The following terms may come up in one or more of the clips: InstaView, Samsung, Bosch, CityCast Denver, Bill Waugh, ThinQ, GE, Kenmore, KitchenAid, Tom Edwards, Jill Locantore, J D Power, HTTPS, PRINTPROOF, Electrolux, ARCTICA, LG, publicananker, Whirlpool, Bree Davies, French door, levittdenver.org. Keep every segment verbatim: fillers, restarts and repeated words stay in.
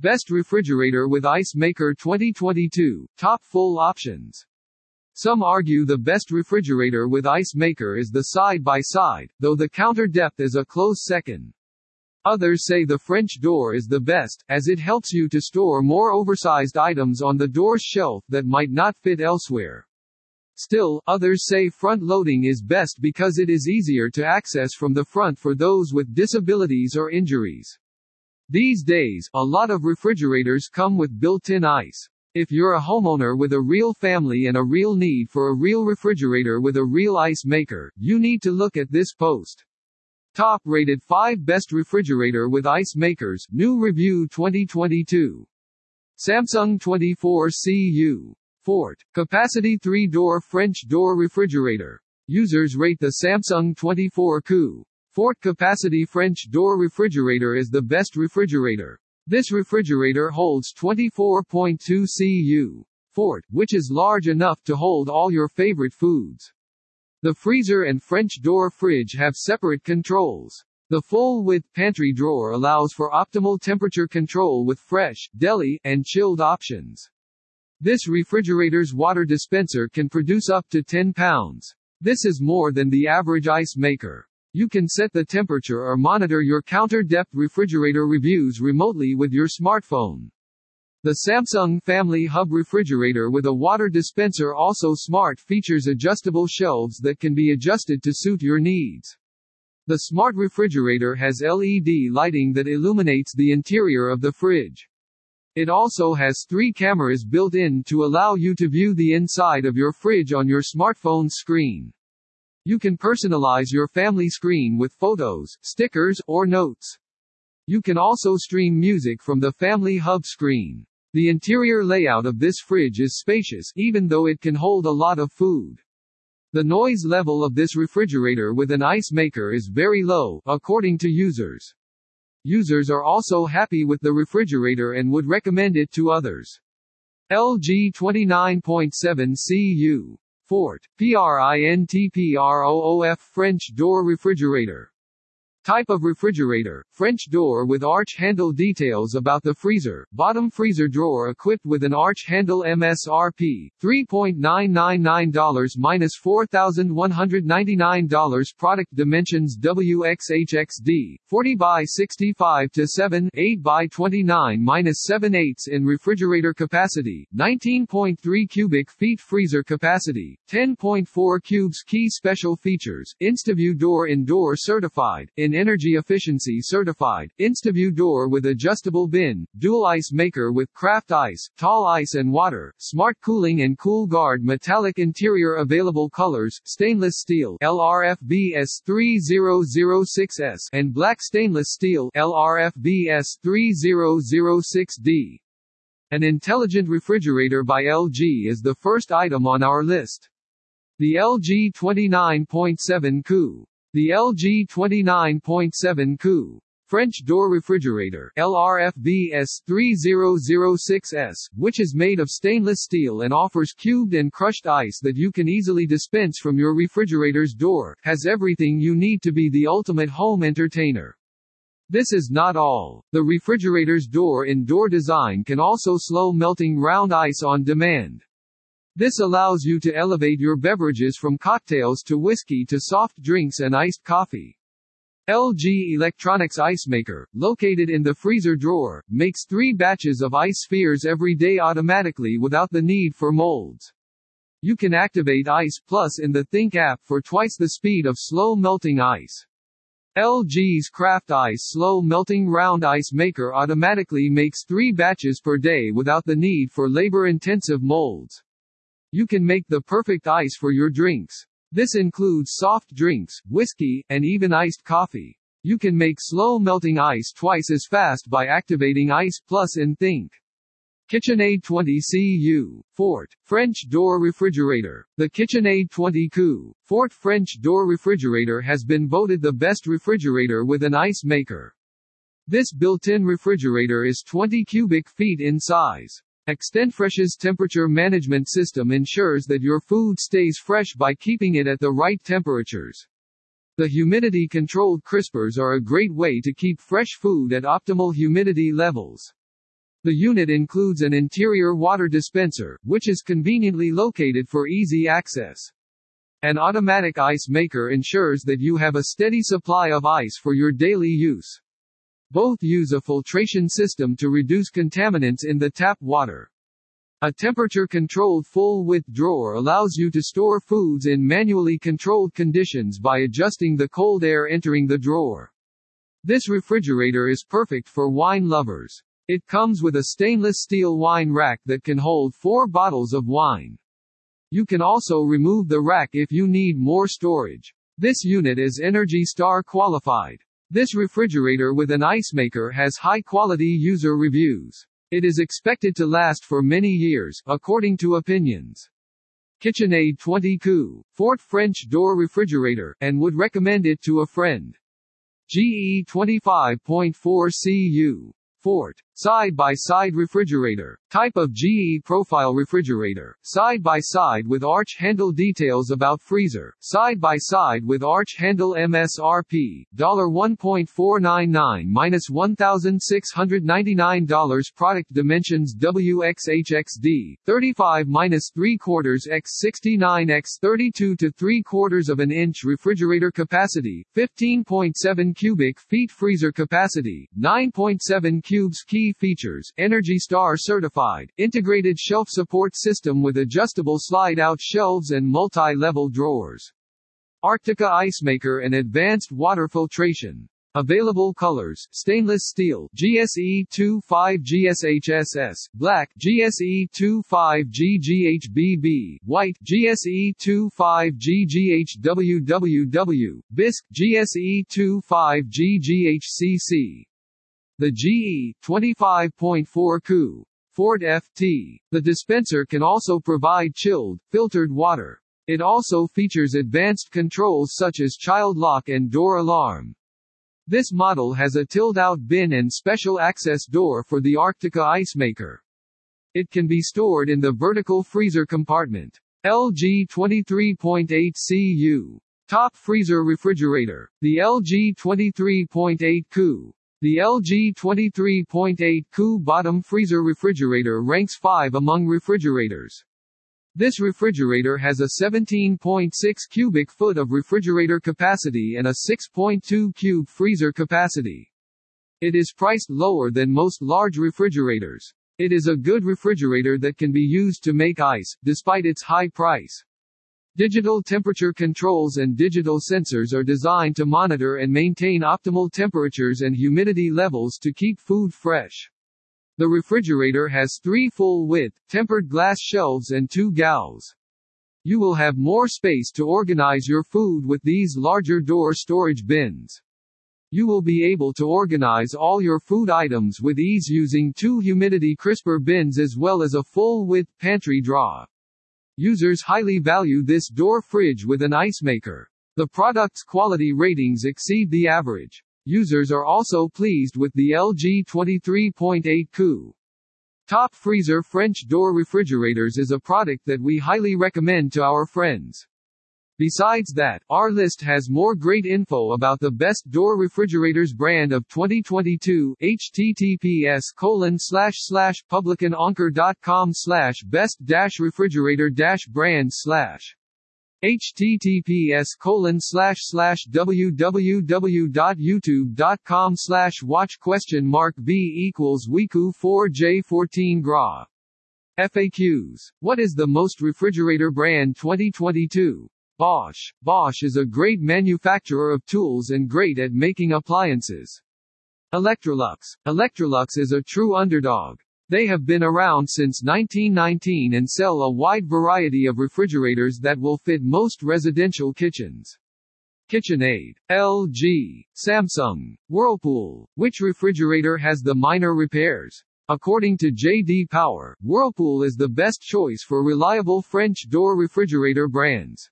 Best Refrigerator with Ice Maker twenty twenty-two, Top Full Options. Some argue the best refrigerator with ice maker is the side-by-side, though the counter depth is a close second. Others say the French door is the best, as it helps you to store more oversized items on the door's shelf that might not fit elsewhere. Still, others say front loading is best because it is easier to access from the front for those with disabilities or injuries. These days, a lot of refrigerators come with built-in ice. If you're a homeowner with a real family and a real need for a real refrigerator with a real ice maker, you need to look at this post. Top rated five best refrigerator with ice makers, new review twenty twenty-two. Samsung twenty-four C U. Fort. Capacity three door French door refrigerator. Users rate the Samsung twenty-four C U. Fort capacity French door refrigerator is the best refrigerator. This refrigerator holds twenty-four point two cubic feet, Fort, which is large enough to hold all your favorite foods. The freezer and French door fridge have separate controls. The full-width pantry drawer allows for optimal temperature control with fresh, deli, and chilled options. This refrigerator's water dispenser can produce up to ten pounds. This is more than the average ice maker. You can set the temperature or monitor your counter depth refrigerator reviews remotely with your smartphone. The Samsung Family Hub refrigerator with a water dispenser also smart features adjustable shelves that can be adjusted to suit your needs. The smart refrigerator has L E D lighting that illuminates the interior of the fridge. It also has three cameras built in to allow you to view the inside of your fridge on your smartphone screen. You can personalize your family screen with photos, stickers, or notes. You can also stream music from the Family Hub screen. The interior layout of this fridge is spacious, even though it can hold a lot of food. The noise level of this refrigerator with an ice maker is very low, according to users. Users are also happy with the refrigerator and would recommend it to others. L G twenty-nine point seven cubic feet. Fort, PRINTPROOF French door refrigerator. Type of refrigerator, French door with arch handle. Details about the freezer, bottom freezer drawer equipped with an arch handle. M S R P, three thousand nine hundred ninety-nine dollars minus four thousand one hundred ninety-nine dollars. Product dimensions W X H X D, forty by sixty-five to seven, eight by twenty-nine minus seven eighths in refrigerator capacity, nineteen point three cubic feet. Freezer capacity, ten point four cubes. Key special features, InstaView door indoor certified, in energy efficiency certified, InstaView door with adjustable bin, dual ice maker with craft ice, tall ice and water, smart cooling and cool guard. Metallic interior available. Colors, stainless steel L R F B S three thousand six S and black stainless steel L R F B S three thousand six D. An intelligent refrigerator by L G is the first item on our list. The L G twenty-nine point seven cubic feet. The L G twenty-nine point seven cubic feet French door refrigerator L R F B S three thousand six S, which is made of stainless steel and offers cubed and crushed ice that you can easily dispense from your refrigerator's door, has everything you need to be the ultimate home entertainer. This is not all. The refrigerator's door indoor design can also slow melting round ice on demand. This allows you to elevate your beverages from cocktails to whiskey to soft drinks and iced coffee. L G Electrolux ice maker, located in the freezer drawer, makes three batches of ice spheres every day automatically without the need for molds. You can activate Ice Plus in the ThinQ app for twice the speed of slow melting ice. L G's Craft Ice slow melting round ice maker automatically makes three batches per day without the need for labor-intensive molds. You can make the perfect ice for your drinks. This includes soft drinks, whiskey, and even iced coffee. You can make slow melting ice twice as fast by activating Ice Plus in ThinQ. KitchenAid twenty C U, Fort, French door refrigerator. The KitchenAid twenty C U, Fort French door refrigerator has been voted the best refrigerator with an ice maker. This built-in refrigerator is twenty cubic feet in size. ExtendFresh's temperature management system ensures that your food stays fresh by keeping it at the right temperatures. The humidity-controlled crispers are a great way to keep fresh food at optimal humidity levels. The unit includes an interior water dispenser, which is conveniently located for easy access. An automatic ice maker ensures that you have a steady supply of ice for your daily use. Both use a filtration system to reduce contaminants in the tap water. A temperature-controlled full-width drawer allows you to store foods in manually controlled conditions by adjusting the cold air entering the drawer. This refrigerator is perfect for wine lovers. It comes with a stainless steel wine rack that can hold four bottles of wine. You can also remove the rack if you need more storage. This unit is Energy Star qualified. This refrigerator with an ice maker has high-quality user reviews. It is expected to last for many years, according to opinions. KitchenAid twenty Q, Fort French door refrigerator, and would recommend it to a friend. G E twenty-five point four C U, Fort, side-by-side refrigerator, type of G E profile refrigerator, side-by-side with arch handle. Details about freezer, side-by-side with arch handle. M S R P, one thousand four hundred ninety-nine to one thousand six hundred ninety-nine dollars. Product dimensions: W X H X D, thirty-five minus three quarters by sixty-nine by thirty-two to three quarters of an inch. Refrigerator capacity, fifteen point seven cubic feet. Freezer capacity, nine point seven cubes. Key features: Energy Star certified, integrated shelf support system with adjustable slide-out shelves and multi-level drawers. ARCTICA ice maker and advanced water filtration. Available colors: stainless steel G S E twenty-five G S H S S, black G S E twenty-five G G H B B, white G S E twenty-five G G H W W W, bisque G S E twenty-five G G H C C. The G E twenty-five point four Q Ford F T. The dispenser can also provide chilled, filtered water. It also features advanced controls such as child lock and door alarm. This model has a tilt-out bin and special access door for the ARCTICA ice maker. It can be stored in the vertical freezer compartment. L G twenty-three point eight C U. Top freezer refrigerator. The L G twenty-three point eight Q. The L G twenty-three point eight Q bottom freezer refrigerator ranks five among refrigerators. This refrigerator has a seventeen point six cubic foot of refrigerator capacity and a six point two cube freezer capacity. It is priced lower than most large refrigerators. It is a good refrigerator that can be used to make ice, despite its high price. Digital temperature controls and digital sensors are designed to monitor and maintain optimal temperatures and humidity levels to keep food fresh. The refrigerator has three full-width, tempered glass shelves and two galves. You will have more space to organize your food with these larger door storage bins. You will be able to organize all your food items with ease using two humidity crisper bins as well as a full-width pantry drawer. Users highly value this door fridge with an ice maker. The product's quality ratings exceed the average. Users are also pleased with the L G twenty-three point eight Q. Top freezer French door refrigerators is a product that we highly recommend to our friends. Besides that, our list has more great info about the best door refrigerators brand of twenty twenty-two. H T T P S colon slash slash publicananchor dot com slash best dash refrigerator dash brand slash H T T P S colon slash slash w w w dot youtube dot com slash watch question mark v equals wiku four j fourteen gra. F A Qs. What is the most refrigerator brand twenty twenty-two? Bosch. Bosch is a great manufacturer of tools and great at making appliances. Electrolux. Electrolux is a true underdog. They have been around since nineteen nineteen and sell a wide variety of refrigerators that will fit most residential kitchens. KitchenAid, L G, Samsung, Whirlpool. Which refrigerator has the minor repairs? According to J D Power, Whirlpool is the best choice for reliable French door refrigerator brands.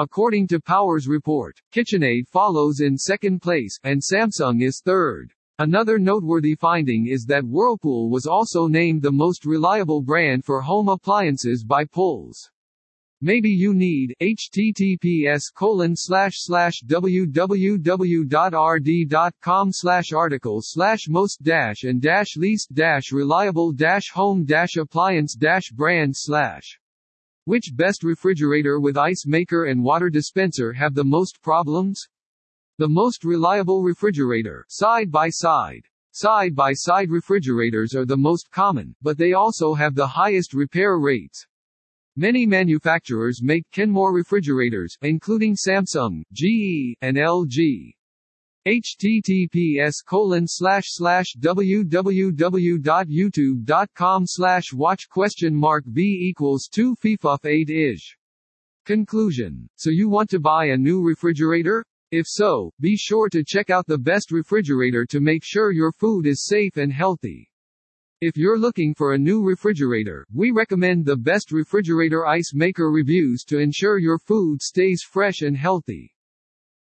According to Power's report, KitchenAid follows in second place, and Samsung is third. Another noteworthy finding is that Whirlpool was also named the most reliable brand for home appliances by Pulse. Maybe you need h t t p s colon slash slash w w w dot r d dot com slash articles slash most dash and dash least dash reliable dash home dash appliance dash brand slash. Which best refrigerator with ice maker and water dispenser have the most problems? The most reliable refrigerator, side by side. Side by side refrigerators are the most common, but they also have the highest repair rates. Many manufacturers make Kenmore refrigerators, including Samsung, G E, and L G. h t t p s colon slash slash w w w dot youtube dot com slash watch question mark v equals two f f eight ish. Conclusion. So you want to buy a new refrigerator? If so, be sure to check out the best refrigerator to make sure your food is safe and healthy. If you're looking for a new refrigerator, we recommend the best refrigerator ice maker reviews to ensure your food stays fresh and healthy.